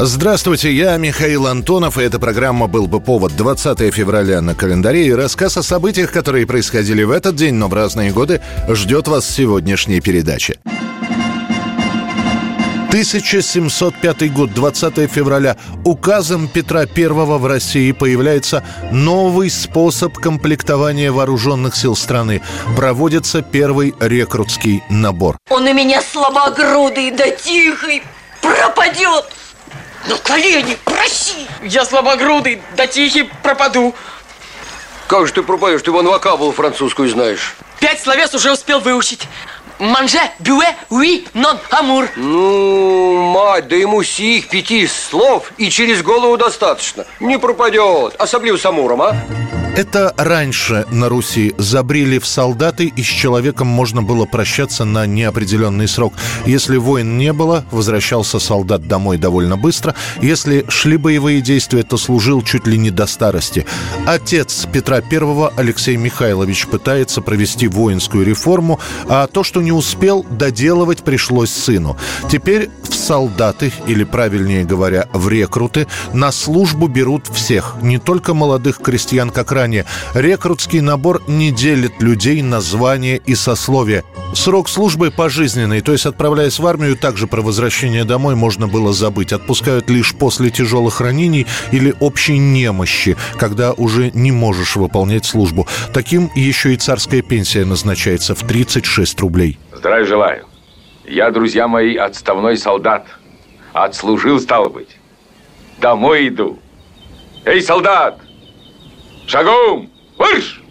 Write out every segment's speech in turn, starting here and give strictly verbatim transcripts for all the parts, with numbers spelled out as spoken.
Здравствуйте, я Михаил Антонов, и эта программа «Был бы повод». двадцатое февраля на календаре, и рассказ о событиях, которые происходили в этот день, но в разные годы, ждет вас в сегодняшней передаче. тысяча семьсот пятый год, двадцатое февраля. Указом Петра Первого в России появляется новый способ комплектования вооруженных сил страны. Проводится первый рекрутский набор. Он у меня слабогрудый да тихий, пропадет! На колени, проси! Я слабогрудый, да тихий пропаду. Как же ты пропадешь? Ты вон вокабулу французскую знаешь. Пять словес уже успел выучить. Манже, бюэ, уи, нон, амур. Ну, мать, да ему сих пяти слов и через голову достаточно. Не пропадет, особливо с амуром, а? Это раньше на Руси забрили в солдаты, и с человеком можно было прощаться на неопределенный срок. Если войн не было, возвращался солдат домой довольно быстро. Если шли боевые действия, то служил чуть ли не до старости. Отец Петра Первого, Алексей Михайлович, пытается провести воинскую реформу, а то, что не успел, доделывать пришлось сыну. Теперь в солдаты, или, правильнее говоря, в рекруты, на службу берут всех, не только молодых крестьян, как ранее. Рекрутский набор не делит людей на звание и сословие. Срок службы пожизненный, то есть, отправляясь в армию, также про возвращение домой можно было забыть. Отпускают лишь после тяжелых ранений или общей немощи, когда уже не можешь выполнять службу. Таким еще и царская пенсия назначается в тридцать шесть рублей. Здравия желаю. Я, друзья мои, отставной солдат. Отслужил, стало быть. Домой иду. Эй, солдат! Шагом! Марш!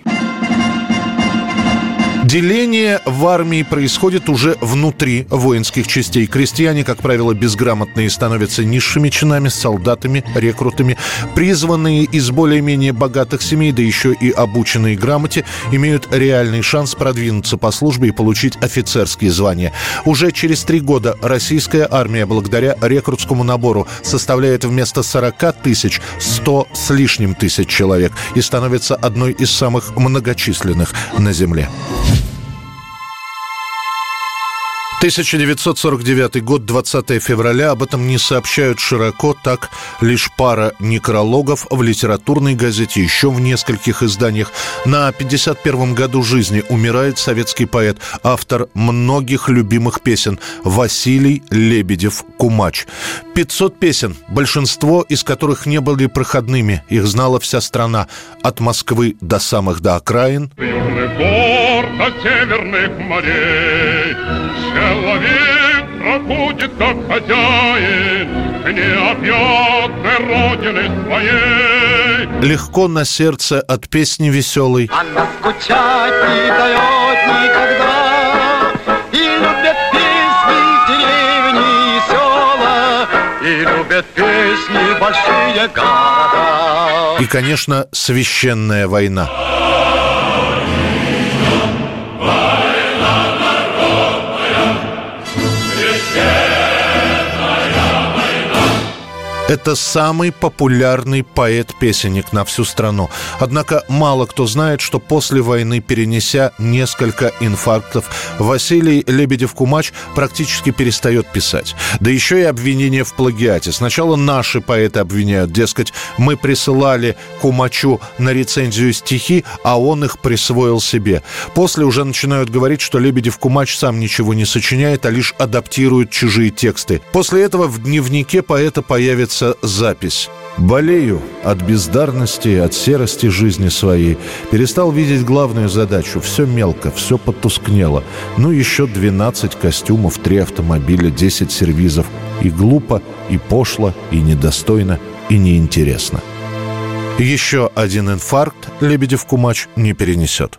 Деление в армии происходит уже внутри воинских частей. Крестьяне, как правило, безграмотные, становятся низшими чинами, солдатами, рекрутами. Призванные из более-менее богатых семей, да еще и обученные грамоте, имеют реальный шанс продвинуться по службе и получить офицерские звания. Уже через три года российская армия, благодаря рекрутскому набору, составляет вместо сорок тысяч сто с лишним тысяч человек и становится одной из самых многочисленных на земле. тысяча девятьсот сорок девятый год, двадцатое февраля. Об этом не сообщают широко, так лишь пара некрологов в литературной газете, еще в нескольких изданиях. На пятьдесят первом году жизни умирает советский поэт, автор многих любимых песен Василий Лебедев-Кумач. пятьсот песен, большинство из которых не были проходными. Их знала вся страна, от Москвы до самых до окраин. Южный город от северных морей, человек пробудет, как хозяин, к необъятной родины своей. Легко на сердце от песни веселой. Она скучать не дает никогда, и любят песни деревни и села, и любят песни большие города. И, конечно, священная война. Это самый популярный поэт-песенник на всю страну. Однако мало кто знает, что после войны, перенеся несколько инфарктов, Василий Лебедев-Кумач практически перестает писать. Да еще и обвинения в плагиате. Сначала наши поэты обвиняют, дескать, мы присылали Кумачу на рецензию стихи, а он их присвоил себе. После уже начинают говорить, что Лебедев-Кумач сам ничего не сочиняет, а лишь адаптирует чужие тексты. После этого в дневнике поэта появится запись. Болею от бездарности, от серости жизни своей. Перестал видеть главную задачу. Все мелко, все потускнело. Ну, еще двенадцать костюмов, три автомобиля, десять сервизов. И глупо, и пошло, и недостойно, и неинтересно. Еще один инфаркт Лебедев-Кумач не перенесет.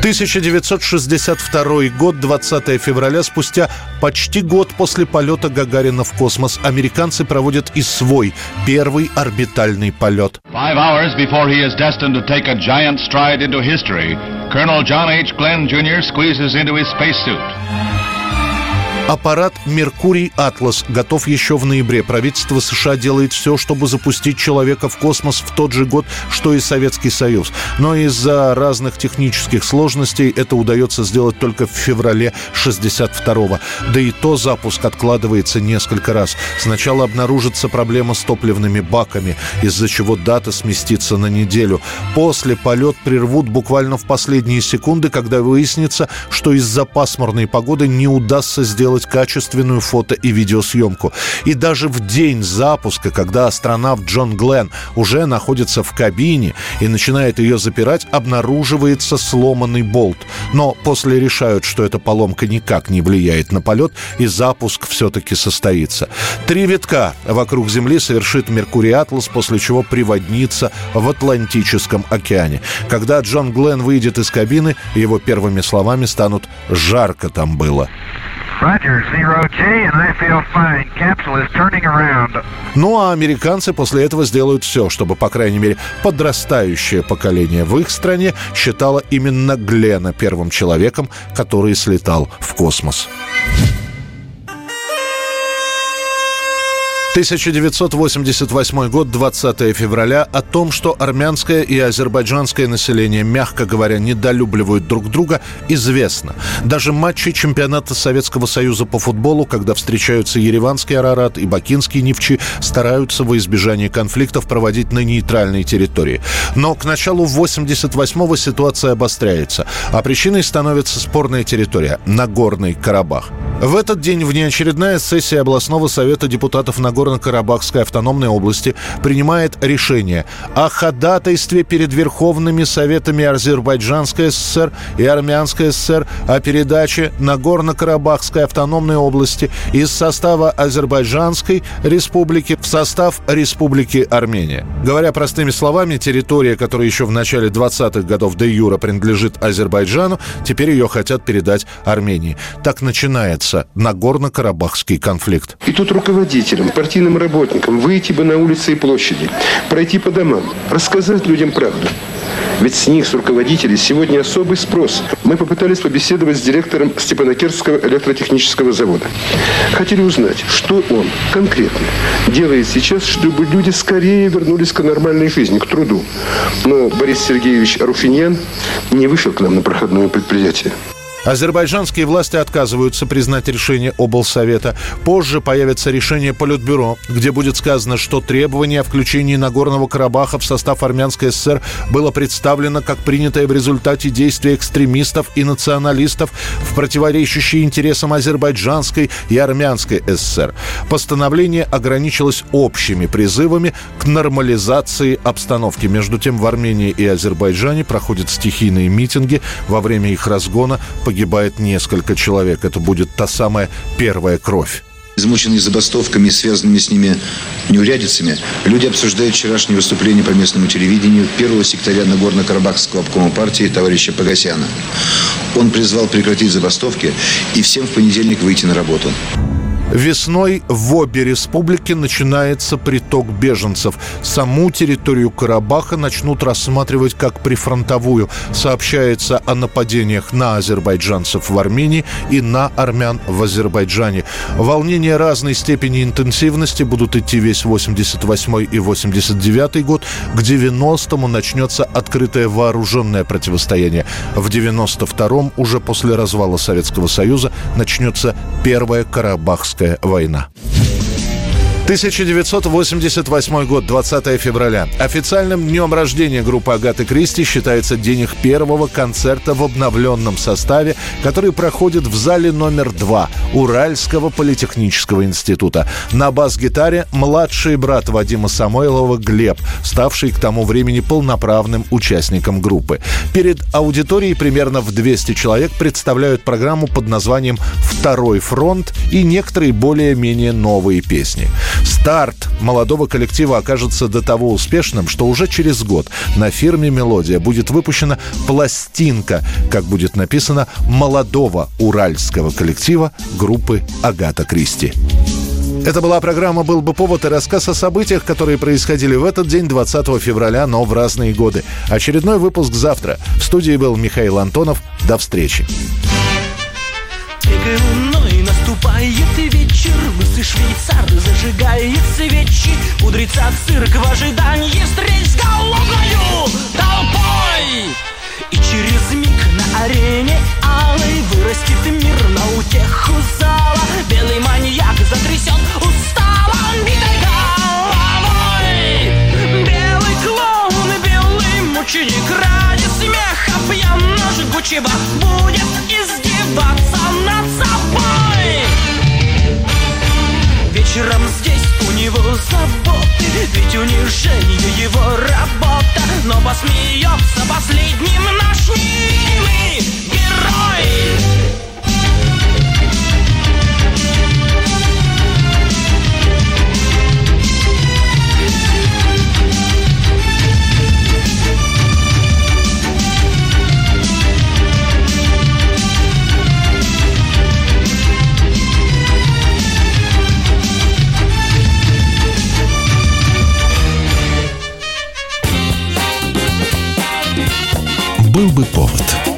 тысяча девятьсот шестьдесят второй год, двадцатого февраля, спустя почти год после полета Гагарина в космос, американцы проводят и свой первый орбитальный полет. Five hours before he is destined to take a giant stride into history, Colonel John H. Glenn Junior squeezes into his spacesuit. Аппарат «Меркурий-Атлас» готов еще в ноябре. Правительство США делает все, чтобы запустить человека в космос в тот же год, что и Советский Союз. Но из-за разных технических сложностей это удается сделать только в феврале шестьдесят второго. Да и то запуск откладывается несколько раз. Сначала обнаружится проблема с топливными баками, из-за чего дата сместится на неделю. После полет прервут буквально в последние секунды, когда выяснится, что из-за пасмурной погоды не удастся сделать качественную фото- и видеосъемку. И даже в день запуска, когда астронавт Джон Гленн уже находится в кабине и начинает ее запирать, обнаруживается сломанный болт. Но после решают, что эта поломка никак не влияет на полет, и запуск все-таки состоится. Три витка вокруг Земли совершит Меркурий-Атлас, после чего приводнится в Атлантическом океане. Когда Джон Гленн выйдет из кабины, его первыми словами станут «жарко там было». Ну а американцы после этого сделают все, чтобы, по крайней мере, подрастающее поколение в их стране считало именно Гленна первым человеком, который слетал в космос. тысяча девятьсот восемьдесят восьмой год, двадцатого февраля. О том, что армянское и азербайджанское население, мягко говоря, недолюбливают друг друга, известно. Даже матчи чемпионата Советского Союза по футболу, когда встречаются Ереванский Арарат и Бакинский Нефчи, стараются во избежание конфликтов проводить на нейтральной территории. Но к началу восемьдесят восьмого ситуация обостряется, а причиной становится спорная территория – Нагорный Карабах. В этот день внеочередная сессия областного совета депутатов Нагорно-Карабахской автономной области принимает решение о ходатайстве перед Верховными советами Азербайджанской ССР и Армянской ССР о передаче Нагорно-Карабахской автономной области из состава Азербайджанской республики в состав Республики Армения. Говоря простыми словами, территория, которая еще в начале двадцатых годов де юре принадлежит Азербайджану, теперь ее хотят передать Армении. Так начинается Нагорно-Карабахский конфликт. И тут руководителям, партийным работникам выйти бы на улицы и площади, пройти по домам, рассказать людям правду. Ведь с них, с руководителей, сегодня особый спрос. Мы попытались побеседовать с директором Степанакерского электротехнического завода. Хотели узнать, что он конкретно делает сейчас, чтобы люди скорее вернулись к нормальной жизни, к труду. Но Борис Сергеевич Арушинян не вышел к нам на проходное предприятие. Азербайджанские власти отказываются признать решение облсовета. Позже появится решение Политбюро, где будет сказано, что требование о включении Нагорного Карабаха в состав Армянской ССР было представлено как принятое в результате действий экстремистов и националистов в противоречащие интересам Азербайджанской и Армянской ССР. Постановление ограничилось общими призывами к нормализации обстановки. Между тем, в Армении и Азербайджане проходят стихийные митинги. Во время их разгона погибает несколько человек. Это будет та самая первая кровь. Измученные забастовками и связанными с ними неурядицами, люди обсуждают вчерашнее выступление по местному телевидению первого секретаря Нагорно-Карабахского обкома партии товарища Погасяна. Он призвал прекратить забастовки и всем в понедельник выйти на работу. Весной в обе республики начинается приток беженцев. Саму территорию Карабаха начнут рассматривать как прифронтовую. Сообщается о нападениях на азербайджанцев в Армении и на армян в Азербайджане. Волнения разной степени интенсивности будут идти весь восемьдесят восьмой и восемьдесят девятый год. К девяностому начнется открытое вооруженное противостояние. В девяносто втором, уже после развала Советского Союза, начнется первая Карабахская война. тысяча девятьсот восемьдесят восьмой год, двадцатого февраля. Официальным днем рождения группы Агаты Кристи считается день их первого концерта в обновленном составе, который проходит в зале номер два Уральского политехнического института. На бас-гитаре младший брат Вадима Самойлова Глеб, ставший к тому времени полноправным участником группы. Перед аудиторией примерно в двести человек представляют программу под названием «Второй фронт» и некоторые более-менее новые песни. Старт молодого коллектива окажется до того успешным, что уже через год на фирме «Мелодия» будет выпущена пластинка, как будет написано, молодого уральского коллектива группы «Агата Кристи». Это была программа «Был бы повод» и рассказ о событиях, которые происходили в этот день, двадцатого февраля, но в разные годы. Очередной выпуск завтра. В студии был Михаил Антонов. До встречи. Луной наступает вечер, лысый швейцар зажигает свечи, пудрится цирк в ожидании встреч с голодною толпой. И через миг на арене алой вырастет мир на утеху зала, белый маньяк затрясет уставом битой головой. Белый клоун и белый мученик ради смеха пьяно жгучего будет издеваться над собой. Вечером здесь у него заботы, ведь унижение его работа, но посмеется последним наш милый герой. Был бы повод.